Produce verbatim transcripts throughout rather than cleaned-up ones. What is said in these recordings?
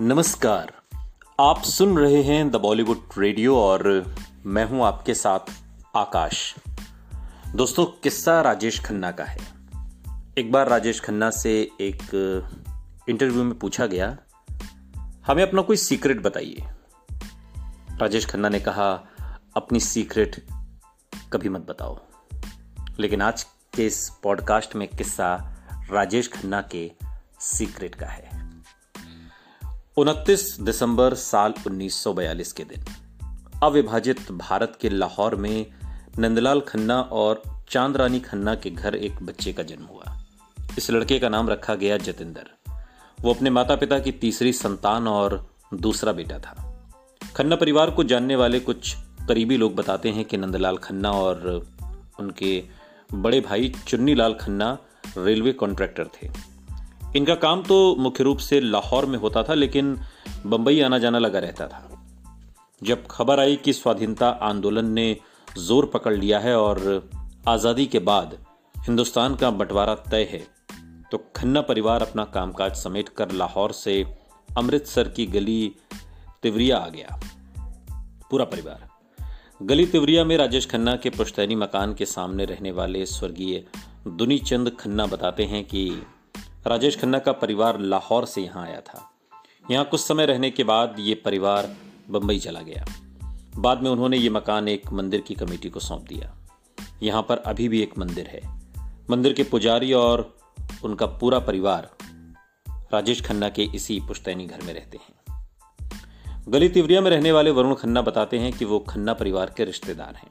नमस्कार, आप सुन रहे हैं द बॉलीवुड रेडियो और मैं हूं आपके साथ आकाश। दोस्तों, किस्सा राजेश खन्ना का है। एक बार राजेश खन्ना से एक इंटरव्यू में पूछा गया, हमें अपना कोई सीक्रेट बताइए। राजेश खन्ना ने कहा, अपनी सीक्रेट कभी मत बताओ। लेकिन आज के इस पॉडकास्ट में किस्सा राजेश खन्ना के सीक्रेट का है। उनतीस दिसंबर साल उन्नीस सौ बयालीस के दिन अविभाजित भारत के लाहौर में नंदलाल खन्ना और चांद रानी खन्ना के घर एक बच्चे का जन्म हुआ। इस लड़के का नाम रखा गया जतिंदर। वो अपने माता पिता की तीसरी संतान और दूसरा बेटा था। खन्ना परिवार को जानने वाले कुछ करीबी लोग बताते हैं कि नंदलाल खन्ना और उनके बड़े भाई चुन्नी लाल खन्ना रेलवे कॉन्ट्रैक्टर थे। इनका काम तो मुख्य रूप से लाहौर में होता था, लेकिन बंबई आना जाना लगा रहता था। जब खबर आई कि स्वाधीनता आंदोलन ने जोर पकड़ लिया है और आज़ादी के बाद हिंदुस्तान का बंटवारा तय है, तो खन्ना परिवार अपना कामकाज समेटकर लाहौर से अमृतसर की गली तिवरिया आ गया। पूरा परिवार गली तिवरिया में राजेश खन्ना के पुश्तैनी मकान के सामने रहने वाले स्वर्गीय दुनी चंद खन्ना बताते हैं कि राजेश खन्ना का परिवार लाहौर से यहाँ आया था। यहाँ कुछ समय रहने के बाद ये परिवार बंबई चला गया। बाद में उन्होंने ये मकान एक मंदिर की कमेटी को सौंप दिया। यहाँ पर अभी भी एक मंदिर है। मंदिर के पुजारी और उनका पूरा परिवार राजेश खन्ना के इसी पुश्तैनी घर में रहते हैं। गली तिवरिया में रहने वाले वरुण खन्ना बताते हैं कि वो खन्ना परिवार के रिश्तेदार हैं।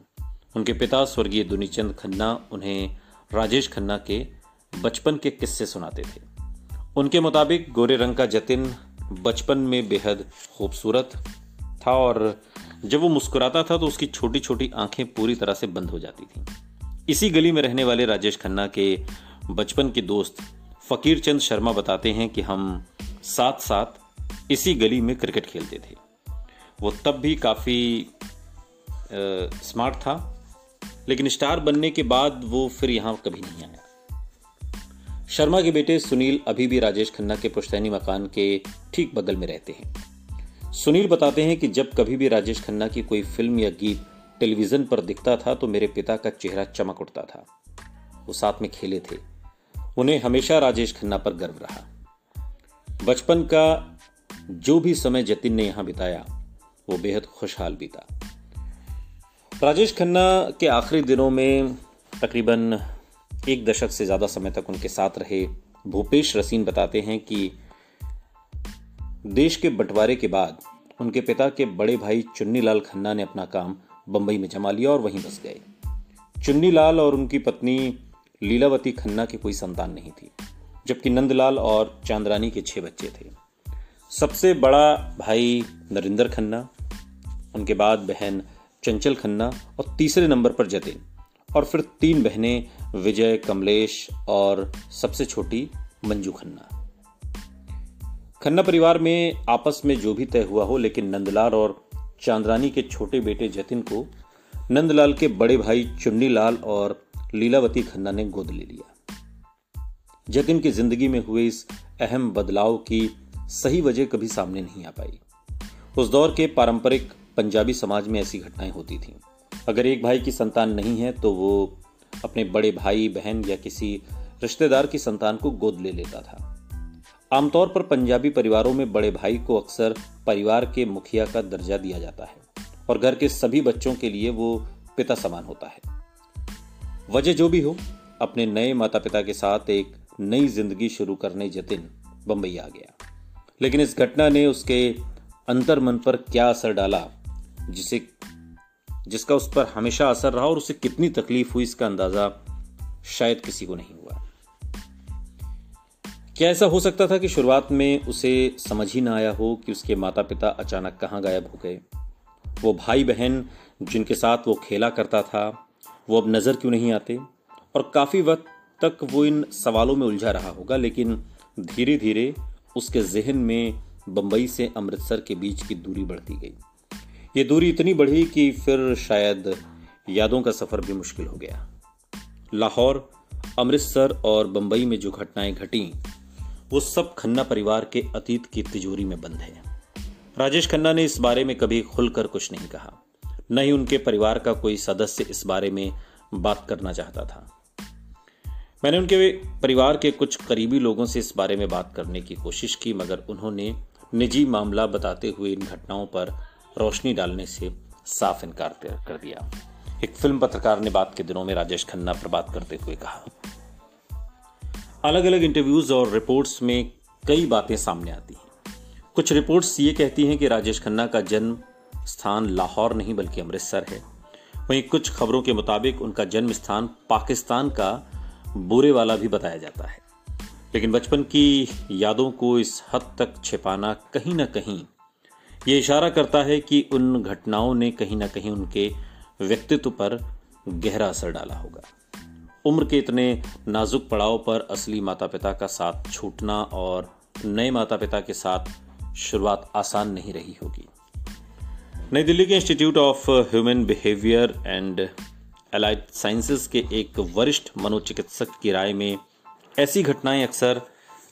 उनके पिता स्वर्गीय दुनीचंद खन्ना उन्हें राजेश खन्ना के बचपन के किस्से सुनाते थे। उनके मुताबिक गोरे रंग का जतिन बचपन में बेहद खूबसूरत था और जब वो मुस्कुराता था तो उसकी छोटी छोटी आंखें पूरी तरह से बंद हो जाती थीं। इसी गली में रहने वाले राजेश खन्ना के बचपन के दोस्त फकीरचंद शर्मा बताते हैं कि हम साथ साथ इसी गली में क्रिकेट खेलते थे। वो तब भी काफ़ी स्मार्ट था, लेकिन स्टार बनने के बाद वो फिर यहाँ कभी नहीं आया। शर्मा के बेटे सुनील अभी भी राजेश खन्ना के पुश्तैनी मकान के ठीक बगल में रहते हैं। सुनील बताते हैं कि जब कभी भी राजेश खन्ना की कोई फिल्म या गीत टेलीविज़न पर दिखता था तो मेरे पिता का चेहरा चमक उठता था। वो साथ में खेले थे। उन्हें हमेशा राजेश खन्ना पर गर्व रहा। बचपन का जो भी समय जतिन ने यहाँ बिताया वो बेहद खुशहाल बीता। राजेश खन्ना के आखिरी दिनों में तकरीबन एक दशक से ज़्यादा समय तक उनके साथ रहे भूपेश रसीन बताते हैं कि देश के बंटवारे के बाद उनके पिता के बड़े भाई चुन्नी लाल खन्ना ने अपना काम बंबई में जमा लिया और वहीं बस गए। चुन्नी लाल और उनकी पत्नी लीलावती खन्ना की कोई संतान नहीं थी, जबकि नंदलाल और चांदरानी के छह बच्चे थे। सबसे बड़ा भाई नरेंद्र खन्ना, उनके बाद बहन चंचल खन्ना और तीसरे नंबर पर जतिन, और फिर तीन बहनें विजय, कमलेश और सबसे छोटी मंजू खन्ना। खन्ना परिवार में आपस में जो भी तय हुआ हो, लेकिन नंदलाल और चांदरानी के छोटे बेटे जतिन को नंदलाल के बड़े भाई चुन्नी लाल और लीलावती खन्ना ने गोद ले लिया। जतिन की जिंदगी में हुए इस अहम बदलाव की सही वजह कभी सामने नहीं आ पाई। उस दौर के पारंपरिक पंजाबी समाज में ऐसी घटनाएं होती थीं। अगर एक भाई की संतान नहीं है तो वो अपने बड़े भाई, बहन या किसी रिश्तेदार की संतान को गोद ले लेता था। आमतौर पर पंजाबी परिवारों में बड़े भाई को अक्सर परिवार के मुखिया का दर्जा दिया जाता है और घर के सभी बच्चों के लिए वो पिता समान होता है। वजह जो भी हो, अपने नए माता पिता के साथ एक नई जिंदगी शुरू करने जतिन बंबई आ गया। लेकिन इस घटना ने उसके अंतर्मन पर क्या असर डाला, जिसे जिसका उस पर हमेशा असर रहा और उसे कितनी तकलीफ हुई, इसका अंदाजा शायद किसी को नहीं हुआ। क्या ऐसा हो सकता था कि शुरुआत में उसे समझ ही ना आया हो कि उसके माता पिता अचानक कहाँ गायब हो गए? वो भाई बहन जिनके साथ वो खेला करता था, वो अब नज़र क्यों नहीं आते? और काफ़ी वक्त तक वो इन सवालों में उलझा रहा होगा, लेकिन धीरे धीरे उसके जहन में बम्बई से अमृतसर के बीच की दूरी बढ़ती गई। ये दूरी इतनी बढ़ी कि फिर शायद यादों का सफ़र भी मुश्किल हो गया। लाहौर, अमृतसर और बंबई में जो घटनाएं घटीं वो सब खन्ना परिवार के अतीत की तिजोरी में बंद है। राजेश खन्ना ने इस बारे में कभी खुलकर कुछ नहीं कहा, न ही उनके परिवार का कोई सदस्य इस बारे में बात करना चाहता था। मैंने उनके परिवार के कुछ करीबी लोगों से इस बारे में बात करने की कोशिश की, मगर उन्होंने निजी मामला बताते हुए इन घटनाओं पर रोशनी डालने से साफ इनकार कर दिया। एक फिल्म पत्रकार ने बात के दिनों में राजेश खन्ना पर बात करते हुए कहा, अलग अलग इंटरव्यूज और रिपोर्ट्स में कई बातें सामने आती हैं। कुछ रिपोर्ट्स ये कहती हैं कि राजेश खन्ना का जन्म स्थान लाहौर नहीं बल्कि अमृतसर है। वहीं कुछ खबरों के मुताबिक उनका जन्म स्थान पाकिस्तान का बोरे वाला भी बताया जाता है। लेकिन बचपन की यादों को इस हद तक छिपाना कहीं ना कहीं ये इशारा करता है कि उन घटनाओं ने कहीं ना कहीं उनके व्यक्तित्व पर गहरा असर डाला होगा। उम्र के इतने नाजुक पड़ाव पर असली माता पिता का साथ छूटना और नए माता पिता के साथ शुरुआत आसान नहीं रही होगी। नई दिल्ली के institute of human behaviour and allied sciences के एक वरिष्ठ मनोचिकित्सक की राय में ऐसी घटनाएं अक्सर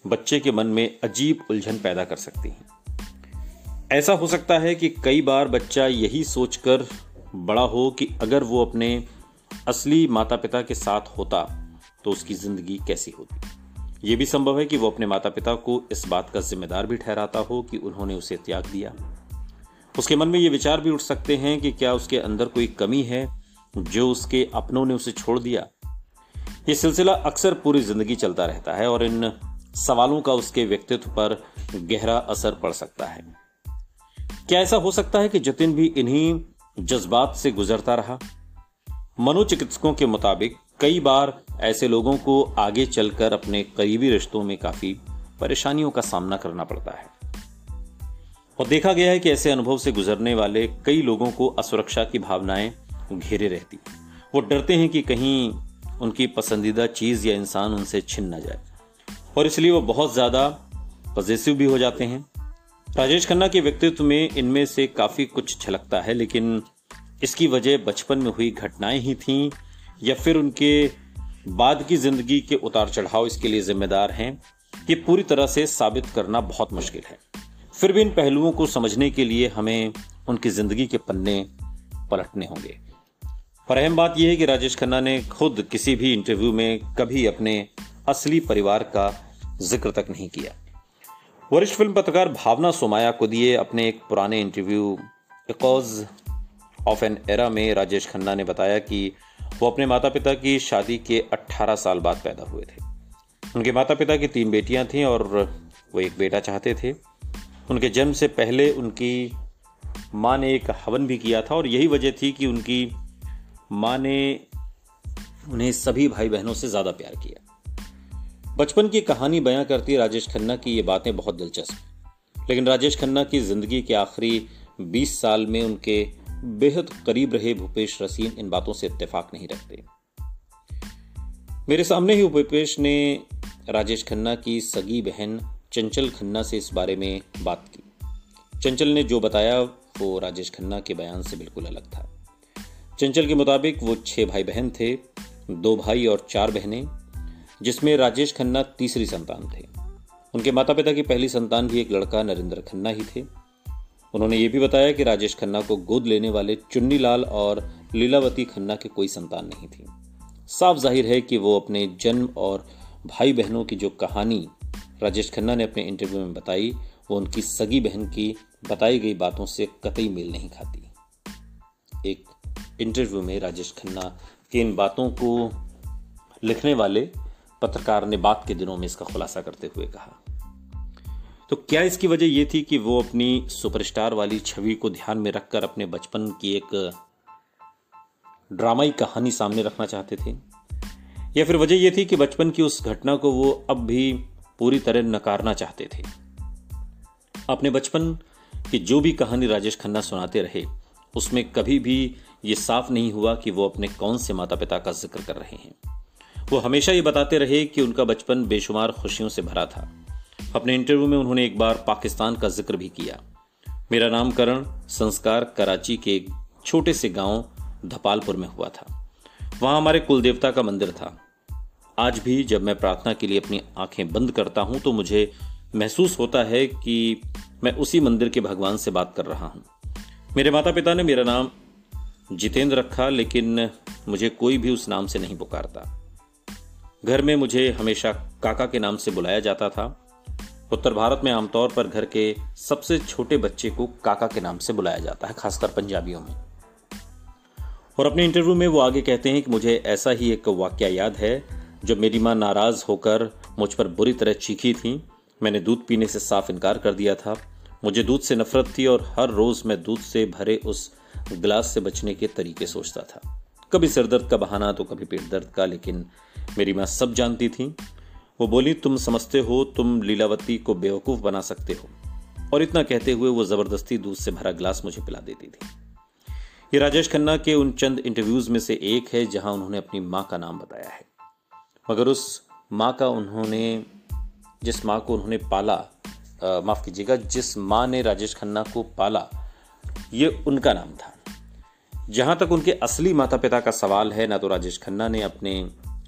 बच्चे के मन में अजीब उलझन पैदा कर सकती हैं। ऐसा हो सकता है कि कई बार बच्चा यही सोचकर बड़ा हो कि अगर वो अपने असली माता पिता के साथ होता तो उसकी ज़िंदगी कैसी होती। ये भी संभव है कि वो अपने माता पिता को इस बात का जिम्मेदार भी ठहराता हो कि उन्होंने उसे त्याग दिया। उसके मन में ये विचार भी उठ सकते हैं कि क्या उसके अंदर कोई कमी है जो उसके अपनों ने उसे छोड़ दिया। ये सिलसिला अक्सर पूरी जिंदगी चलता रहता है और इन सवालों का उसके व्यक्तित्व पर गहरा असर पड़ सकता है। क्या ऐसा हो सकता है कि जतिन भी इन्हीं जज्बात से गुजरता रहा? मनोचिकित्सकों के मुताबिक कई बार ऐसे लोगों को आगे चलकर अपने करीबी रिश्तों में काफी परेशानियों का सामना करना पड़ता है और देखा गया है कि ऐसे अनुभव से गुजरने वाले कई लोगों को असुरक्षा की भावनाएं घेरे रहती। वो डरते हैं कि कहीं उनकी पसंदीदा चीज़ या इंसान उनसे छिन न जाए और इसलिए वो बहुत ज़्यादा पजेसिव भी हो जाते हैं। राजेश खन्ना के व्यक्तित्व में इनमें से काफ़ी कुछ झलकता है, लेकिन इसकी वजह बचपन में हुई घटनाएं ही थीं या फिर उनके बाद की ज़िंदगी के उतार चढ़ाव इसके लिए जिम्मेदार हैं, ये पूरी तरह से साबित करना बहुत मुश्किल है। फिर भी इन पहलुओं को समझने के लिए हमें उनकी ज़िंदगी के पन्ने पलटने होंगे। पर अहम बात यह है कि राजेश खन्ना ने खुद किसी भी इंटरव्यू में कभी अपने असली परिवार का जिक्र तक नहीं किया। वरिष्ठ फिल्म पत्रकार भावना सोमाया को दिए अपने एक पुराने interview cause of an era में राजेश खन्ना ने बताया कि वो अपने माता पिता की शादी के अट्ठारह साल बाद पैदा हुए थे। उनके माता पिता की तीन बेटियाँ थीं और वो एक बेटा चाहते थे। उनके जन्म से पहले उनकी माँ ने एक हवन भी किया था और यही वजह थी कि उनकी माँ ने उन्हें सभी भाई बहनों से ज़्यादा प्यार किया। बचपन की कहानी बयां करती राजेश खन्ना की ये बातें बहुत दिलचस्प, लेकिन राजेश खन्ना की ज़िंदगी के आखिरी बीस साल में उनके बेहद करीब रहे भूपेश रसीन इन बातों से इत्तेफाक नहीं रखते। मेरे सामने ही भूपेश ने राजेश खन्ना की सगी बहन चंचल खन्ना से इस बारे में बात की। चंचल ने जो बताया वो राजेश खन्ना के बयान से बिल्कुल अलग था। चंचल के मुताबिक वो छह भाई बहन थे, दो भाई और चार बहनें, जिसमें राजेश खन्ना तीसरी संतान थे। उनके माता पिता की पहली संतान भी एक लड़का नरेंद्र खन्ना ही थे। उन्होंने ये भी बताया कि राजेश खन्ना को गोद लेने वाले चुन्नी लाल और लीलावती खन्ना की कोई संतान नहीं थी। साफ जाहिर है कि वो अपने जन्म और भाई बहनों की जो कहानी राजेश खन्ना ने अपने इंटरव्यू में बताई वो उनकी सगी बहन की बताई गई बातों से कतई मेल नहीं खाती। एक इंटरव्यू में राजेश खन्ना की इन बातों को लिखने वाले पत्रकार ने बाद के दिनों में इसका खुलासा करते हुए कहा। तो क्या इसकी वजह यह थी कि वो अपनी सुपरस्टार वाली छवि को ध्यान में रखकर अपने बचपन की एक ड्रामाई कहानी सामने रखना चाहते थे, या फिर वजह यह थी कि बचपन की उस घटना को वो अब भी पूरी तरह नकारना चाहते थे? अपने बचपन की जो भी कहानी राजेश खन्ना सुनाते रहे उसमें कभी भी ये साफ नहीं हुआ कि वो अपने कौन से माता पिता का जिक्र कर रहे हैं। वो हमेशा ये बताते रहे कि उनका बचपन बेशुमार खुशियों से भरा था। अपने इंटरव्यू में उन्होंने एक बार पाकिस्तान का जिक्र भी किया। मेरा नामकरण संस्कार कराची के एक छोटे से गाँव धपालपुर में हुआ था। वहाँ हमारे कुलदेवता का मंदिर था। आज भी जब मैं प्रार्थना के लिए अपनी आंखें बंद करता हूं तो मुझे महसूस होता है कि मैं उसी मंदिर के भगवान से बात कर रहा हूं। मेरे माता पिता ने मेरा नाम जितेंद्र रखा, लेकिन मुझे कोई भी उस नाम से नहीं पुकारता। घर में मुझे हमेशा काका के नाम से बुलाया जाता था। उत्तर भारत में आमतौर पर घर के सबसे छोटे बच्चे को काका के नाम से बुलाया जाता है, खासकर पंजाबियों में। और अपने इंटरव्यू में वो आगे कहते हैं कि मुझे ऐसा ही एक वाकया याद है जब मेरी माँ नाराज़ होकर मुझ पर बुरी तरह चीखी थी। मैंने दूध पीने से साफ इनकार कर दिया था। मुझे दूध से नफरत थी और हर रोज़ मैं दूध से भरे उस गिलास से बचने के तरीके सोचता था, कभी सिरदर्द का बहाना तो कभी पेट दर्द का। लेकिन मेरी माँ सब जानती थी। वो बोली, तुम समझते हो तुम लीलावती को बेवकूफ़ बना सकते हो, और इतना कहते हुए वो ज़बरदस्ती दूध से भरा गिलास मुझे पिला देती थी। ये राजेश खन्ना के उन चंद इंटरव्यूज़ में से एक है जहां उन्होंने अपनी माँ का नाम बताया है, मगर उस माँ का उन्होंने जिस माँ को उन्होंने पाला माफ़ कीजिएगा जिस माँ ने राजेश खन्ना को पाला, ये उनका नाम था। जहाँ तक उनके असली माता पिता का सवाल है, ना तो राजेश खन्ना ने अपने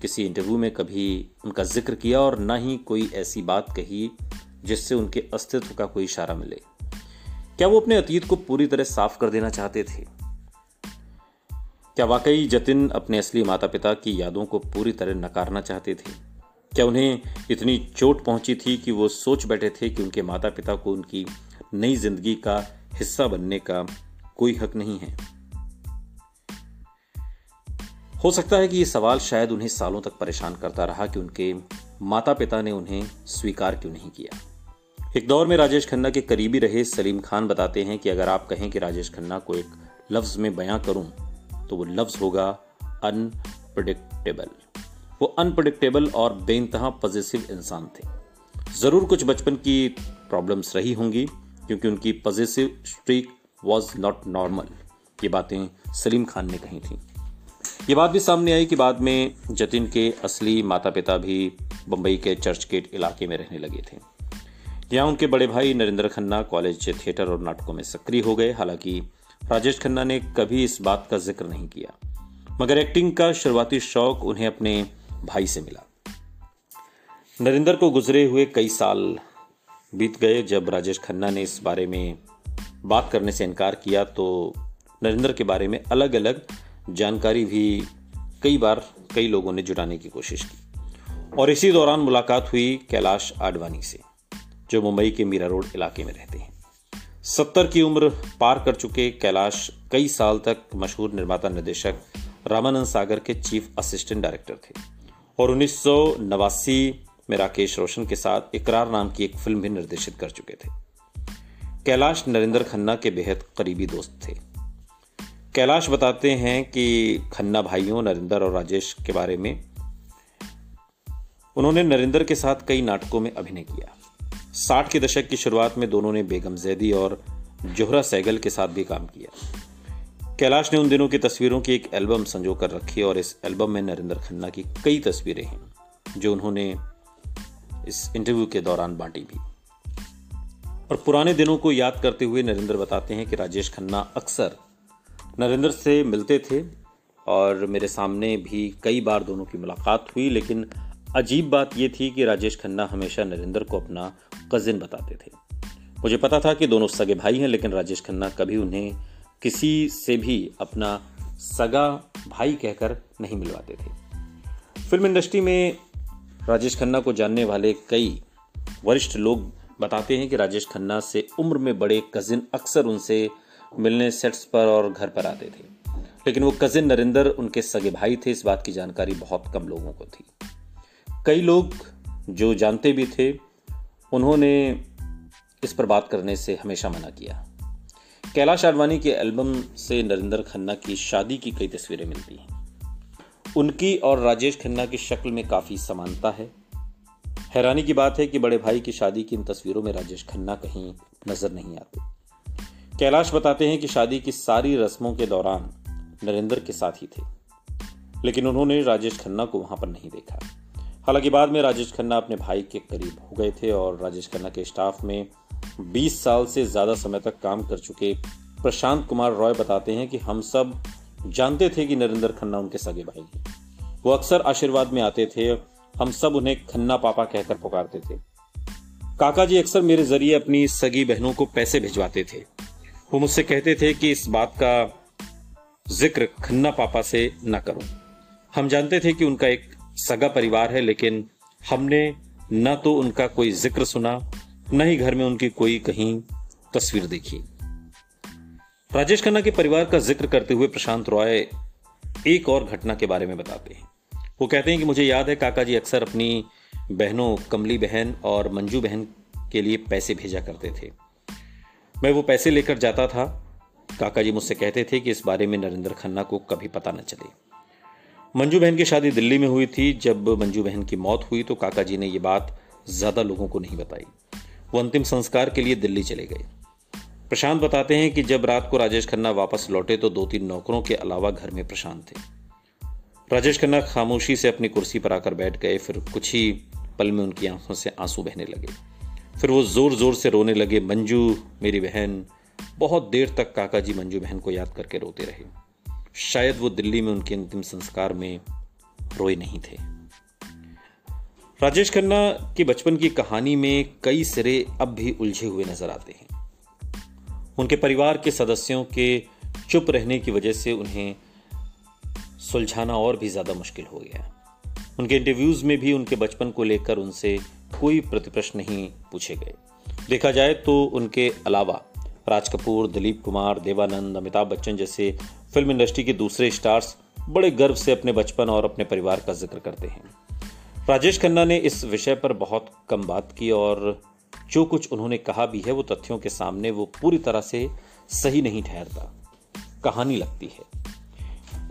किसी इंटरव्यू में कभी उनका जिक्र किया और ना ही कोई ऐसी बात कही जिससे उनके अस्तित्व का कोई इशारा मिले। क्या वो अपने अतीत को पूरी तरह साफ कर देना चाहते थे? क्या वाकई जतिन अपने असली माता पिता की यादों को पूरी तरह नकारना चाहते थे? क्या उन्हें इतनी चोट पहुंची थी कि वो सोच बैठे थे कि उनके माता पिता को उनकी नई जिंदगी का हिस्सा बनने का कोई हक नहीं है? हो सकता है कि ये सवाल शायद उन्हें सालों तक परेशान करता रहा कि उनके माता पिता ने उन्हें स्वीकार क्यों नहीं किया। एक दौर में राजेश खन्ना के करीबी रहे सलीम खान बताते हैं कि अगर आप कहें कि राजेश खन्ना को एक लफ्ज़ में बयां करूं तो वो लफ्ज़ होगा अनप्रेडिक्टेबल। वो अनप्रेडिक्टेबल और बेइंतहा पॉजिटिव इंसान थे। ज़रूर कुछ बचपन की प्रॉब्लम्स रही होंगी, क्योंकि उनकी positive streak was not normal. ये बातें सलीम खान ने कही थी। ये बात भी सामने आई कि बाद में जतिन के असली माता पिता भी बम्बई के चर्च गेट इलाके में रहने लगे थे। यहाँ उनके बड़े भाई नरेंद्र खन्ना कॉलेज, थिएटर और नाटकों में सक्रिय हो गए। हालांकि राजेश खन्ना ने कभी इस बात का जिक्र नहीं किया, मगर एक्टिंग का शुरुआती शौक उन्हें अपने भाई से मिला। नरेंद्र को गुजरे हुए कई साल बीत गए। जब राजेश खन्ना ने इस बारे में बात करने से इनकार किया तो नरेंद्र के बारे में अलग अलग जानकारी भी कई बार कई लोगों ने जुटाने की कोशिश की, और इसी दौरान मुलाकात हुई कैलाश आडवाणी से, जो मुंबई के मीरा रोड इलाके में रहते हैं। सत्तर की उम्र पार कर चुके कैलाश कई साल तक मशहूर निर्माता निर्देशक रामानंद सागर के चीफ असिस्टेंट डायरेक्टर थे, और उन्नीस सौ नवासी में राकेश रोशन के साथ इकरार नाम की एक फिल्म भी निर्देशित कर चुके थे। कैलाश नरेंद्र खन्ना के बेहद करीबी दोस्त थे। कैलाश बताते हैं कि खन्ना भाइयों नरेंद्र और राजेश के बारे में उन्होंने नरेंद्र के साथ कई नाटकों में अभिनय किया। साठ के दशक की शुरुआत में दोनों ने बेगम जैदी और जोहरा सैगल के साथ भी काम किया। कैलाश ने उन दिनों की तस्वीरों की एक एल्बम संजो कर रखी, और इस एल्बम में नरेंद्र खन्ना की कई तस्वीरें हैं जो उन्होंने इस इंटरव्यू के दौरान बांटी भी। और पुराने दिनों को याद करते हुए नरेंद्र बताते हैं कि राजेश खन्ना अक्सर नरेंद्र से मिलते थे और मेरे सामने भी कई बार दोनों की मुलाकात हुई, लेकिन अजीब बात ये थी कि राजेश खन्ना हमेशा नरेंद्र को अपना कज़िन बताते थे। मुझे पता था कि दोनों सगे भाई हैं, लेकिन राजेश खन्ना कभी उन्हें किसी से भी अपना सगा भाई कहकर नहीं मिलवाते थे। फिल्म इंडस्ट्री में राजेश खन्ना को जानने वाले कई वरिष्ठ लोग बताते हैं कि राजेश खन्ना से उम्र में बड़े कज़िन अक्सर उनसे मिलने सेट्स पर और घर पर आते थे, लेकिन वो कज़िन नरेंद्र उनके सगे भाई थे, इस बात की जानकारी बहुत कम लोगों को थी। कई लोग जो जानते भी थे उन्होंने इस पर बात करने से हमेशा मना किया। कैलाश आडवाणी के एल्बम से नरेंद्र खन्ना की शादी की कई तस्वीरें मिलती हैं। उनकी और राजेश खन्ना की शक्ल में काफ़ी समानता है। हैरानी की बात है कि बड़े भाई की शादी की इन तस्वीरों में राजेश खन्ना कहीं नज़र नहीं आते। कैलाश बताते हैं कि शादी की सारी रस्मों के दौरान नरेंद्र के साथ ही थे, लेकिन उन्होंने राजेश खन्ना को वहां पर नहीं देखा। हालांकि बाद में राजेश खन्ना अपने भाई के करीब हो गए थे, और राजेश खन्ना के स्टाफ में बीस साल से ज़्यादा समय तक काम कर चुके प्रशांत कुमार रॉय बताते हैं कि हम सब जानते थे कि नरेंद्र खन्ना उनके सगे भाई हैं। वो अक्सर आशीर्वाद में आते थे हम सब उन्हें खन्ना पापा कहकर पुकारते थे। काका जी अक्सर मेरे जरिए अपनी सगी बहनों को पैसे भिजवाते थे। वो मुझसे कहते थे कि इस बात का जिक्र खन्ना पापा से न करो। हम जानते थे कि उनका एक सगा परिवार है, लेकिन हमने न तो उनका कोई जिक्र सुना, न ही घर में उनकी कोई कहीं तस्वीर देखी। राजेश खन्ना के परिवार का जिक्र करते हुए प्रशांत रॉय एक और घटना के बारे में बताते हैं। वो कहते हैं कि मुझे याद है काका जी अक्सर अपनी बहनों कमली बहन और मंजू बहन के लिए पैसे भेजा करते थे। मैं वो पैसे लेकर जाता था। काका जी मुझसे कहते थे कि इस बारे में नरेंद्र खन्ना को कभी पता न चले। मंजू बहन की शादी दिल्ली में हुई थी। जब मंजू बहन की मौत हुई तो काका जी ने ये बात ज़्यादा लोगों को नहीं बताई। वो अंतिम संस्कार के लिए दिल्ली चले गए। प्रशांत बताते हैं कि जब रात को राजेश खन्ना वापस लौटे तो दो तीन नौकरों के अलावा घर में प्रशांत थे। राजेश खन्ना खामोशी से अपनी कुर्सी पर आकर बैठ गए। फिर कुछ ही पल में उनकी आंखों से आंसू बहने लगे। फिर वो जोर जोर से रोने लगे। मंजू मेरी बहन। बहुत देर तक काका जी मंजू बहन को याद करके रोते रहे। शायद वो दिल्ली में उनके अंतिम संस्कार में रोए नहीं थे। राजेश खन्ना की बचपन की कहानी में कई सिरे अब भी उलझे हुए नजर आते हैं। उनके परिवार के सदस्यों के चुप रहने की वजह से उन्हें सुलझाना और भी ज़्यादा मुश्किल हो गया। उनके इंटरव्यूज़ में भी उनके बचपन को लेकर उनसे कोई प्रतिप्रश्न नहीं पूछे गए। देखा जाए तो उनके अलावा राज कपूर, दिलीप कुमार, देवानंद, अमिताभ बच्चन जैसे फिल्म इंडस्ट्री के दूसरे स्टार्स बड़े गर्व से अपने बचपन और अपने परिवार का जिक्र करते हैं। राजेश खन्ना ने इस विषय पर बहुत कम बात की और जो कुछ उन्होंने कहा भी है वो तथ्यों के सामने वो पूरी तरह से सही नहीं ठहरता, कहानी लगती है।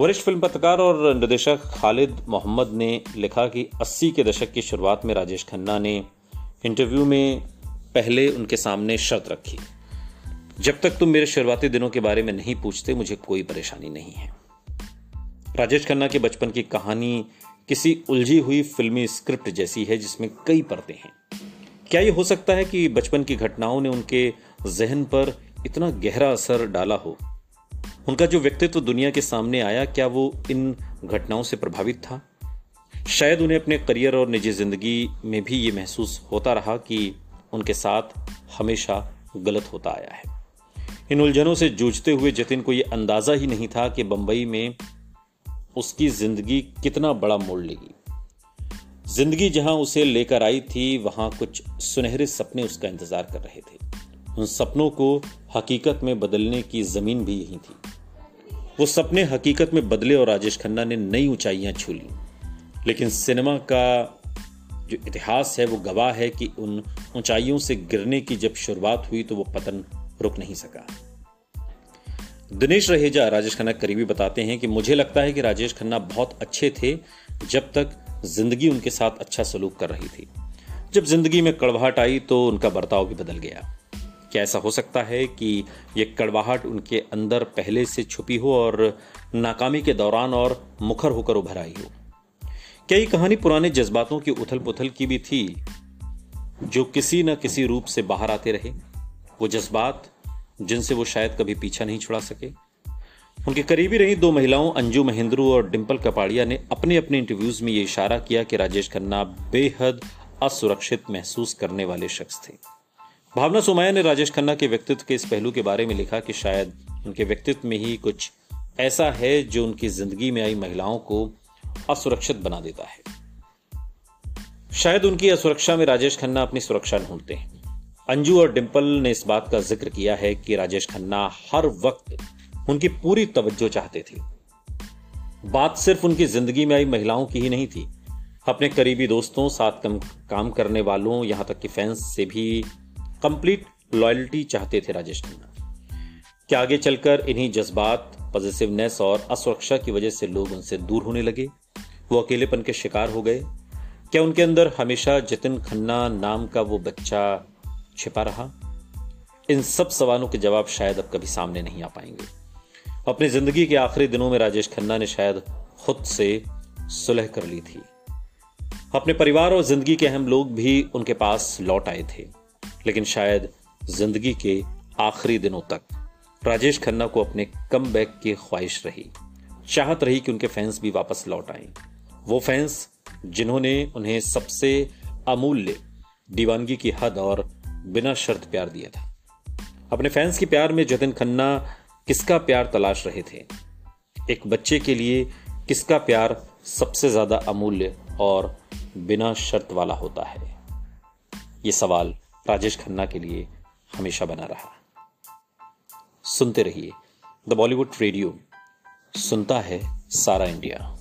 वरिष्ठ फिल्म पत्रकार और निर्देशक खालिद मोहम्मद ने लिखा कि अस्सी के दशक की शुरुआत में राजेश खन्ना ने इंटरव्यू में पहले उनके सामने शर्त रखी, जब तक तुम मेरे शुरुआती दिनों के बारे में नहीं पूछते मुझे कोई परेशानी नहीं है। राजेश खन्ना के बचपन की कहानी किसी उलझी हुई फिल्मी स्क्रिप्ट जैसी है जिसमें कई परतें हैं। क्या ये हो सकता है कि बचपन की घटनाओं ने उनके जहन पर इतना गहरा असर डाला हो? उनका जो व्यक्तित्व दुनिया के सामने आया, क्या वो इन घटनाओं से प्रभावित था? शायद उन्हें अपने करियर और निजी जिंदगी में भी ये महसूस होता रहा कि उनके साथ हमेशा गलत होता आया है। इन उलझनों से जूझते हुए जतिन को ये अंदाज़ा ही नहीं था कि बम्बई में उसकी जिंदगी कितना बड़ा मोड़ लेगी। जिंदगी जहां उसे लेकर आई थी वहां कुछ सुनहरे सपने उसका इंतजार कर रहे थे। उन सपनों को हकीकत में बदलने की जमीन भी यही थी। वो सपने हकीकत में बदले और राजेश खन्ना ने नई ऊंचाइयां छू ली। लेकिन सिनेमा का जो इतिहास है वो गवाह है कि उन ऊंचाइयों से गिरने की जब शुरुआत हुई तो वो पतन रुक नहीं सका। दिनेश रहेजा राजेश खन्ना करीबी बताते हैं कि मुझे लगता है कि राजेश खन्ना बहुत अच्छे थे जब तक जिंदगी उनके साथ अच्छा सलूक कर रही थी। जब जिंदगी में कड़वाहट आई तो उनका बर्ताव भी बदल गया। क्या ऐसा हो सकता है कि ये कड़वाहट उनके अंदर पहले से छुपी हो और नाकामी के दौरान और मुखर होकर उभर आई हो? क्या ये कहानी पुराने जज्बातों की उथल पुथल की भी थी जो किसी न किसी रूप से बाहर आते रहे? वो जज्बात जिनसे वो शायद कभी पीछा नहीं छुड़ा सके। उनके करीबी रही दो महिलाओं अंजू महेंद्रू और डिम्पल कपाड़िया ने अपने अपने इंटरव्यूज में ये इशारा किया कि राजेश खन्ना बेहद असुरक्षित महसूस करने वाले शख्स थे। भावना सोमाया ने राजेश खन्ना के व्यक्तित्व के इस पहलू के बारे में लिखा कि शायद उनके व्यक्तित्व में ही कुछ ऐसा है जो उनकी जिंदगी में आई महिलाओं को असुरक्षित बना देता है। शायद उनकी असुरक्षा में राजेश खन्ना अपनी सुरक्षा ढूंढते हैं। अंजू और डिम्पल ने इस बात का जिक्र किया है कि राजेश खन्ना हर वक्त उनकी पूरी तवज्जो चाहते थे। बात सिर्फ उनकी जिंदगी में आई महिलाओं की ही नहीं थी। अपने करीबी दोस्तों, साथ काम करने वालों, यहां तक कि फैंस से भी कंप्लीट लॉयल्टी चाहते थे राजेश खन्ना। क्या आगे चलकर इन्हीं जज्बात, पॉजिटिवनेस और असुरक्षा की वजह से लोग उनसे दूर होने लगे? वो अकेलेपन के शिकार हो गए? क्या उनके अंदर हमेशा जतिन खन्ना नाम का वो बच्चा छिपा रहा? इन सब सवालों के जवाब शायद अब कभी सामने नहीं आ पाएंगे। अपनी जिंदगी के आखिरी दिनों में राजेश खन्ना ने शायद खुद से सुलह कर ली थी। अपने परिवार और जिंदगी के अहम लोग भी उनके पास लौट आए थे, लेकिन शायद जिंदगी के आखिरी दिनों तक राजेश खन्ना को अपने कमबैक की ख्वाहिश रही। चाहत रही कि उनके फैंस भी वापस लौट आएं। वो फैंस जिन्होंने उन्हें सबसे अमूल्य दीवानगी की हद और बिना शर्त प्यार दिया था। अपने फैंस के प्यार में जतिन खन्ना किसका प्यार तलाश रहे थे? एक बच्चे के लिए किसका प्यार सबसे ज्यादा अमूल्य और बिना शर्त वाला होता है? ये सवाल राजेश खन्ना के लिए हमेशा बना रहा। सुनते रहिए द बॉलीवुड रेडियो, सुनता है सारा इंडिया।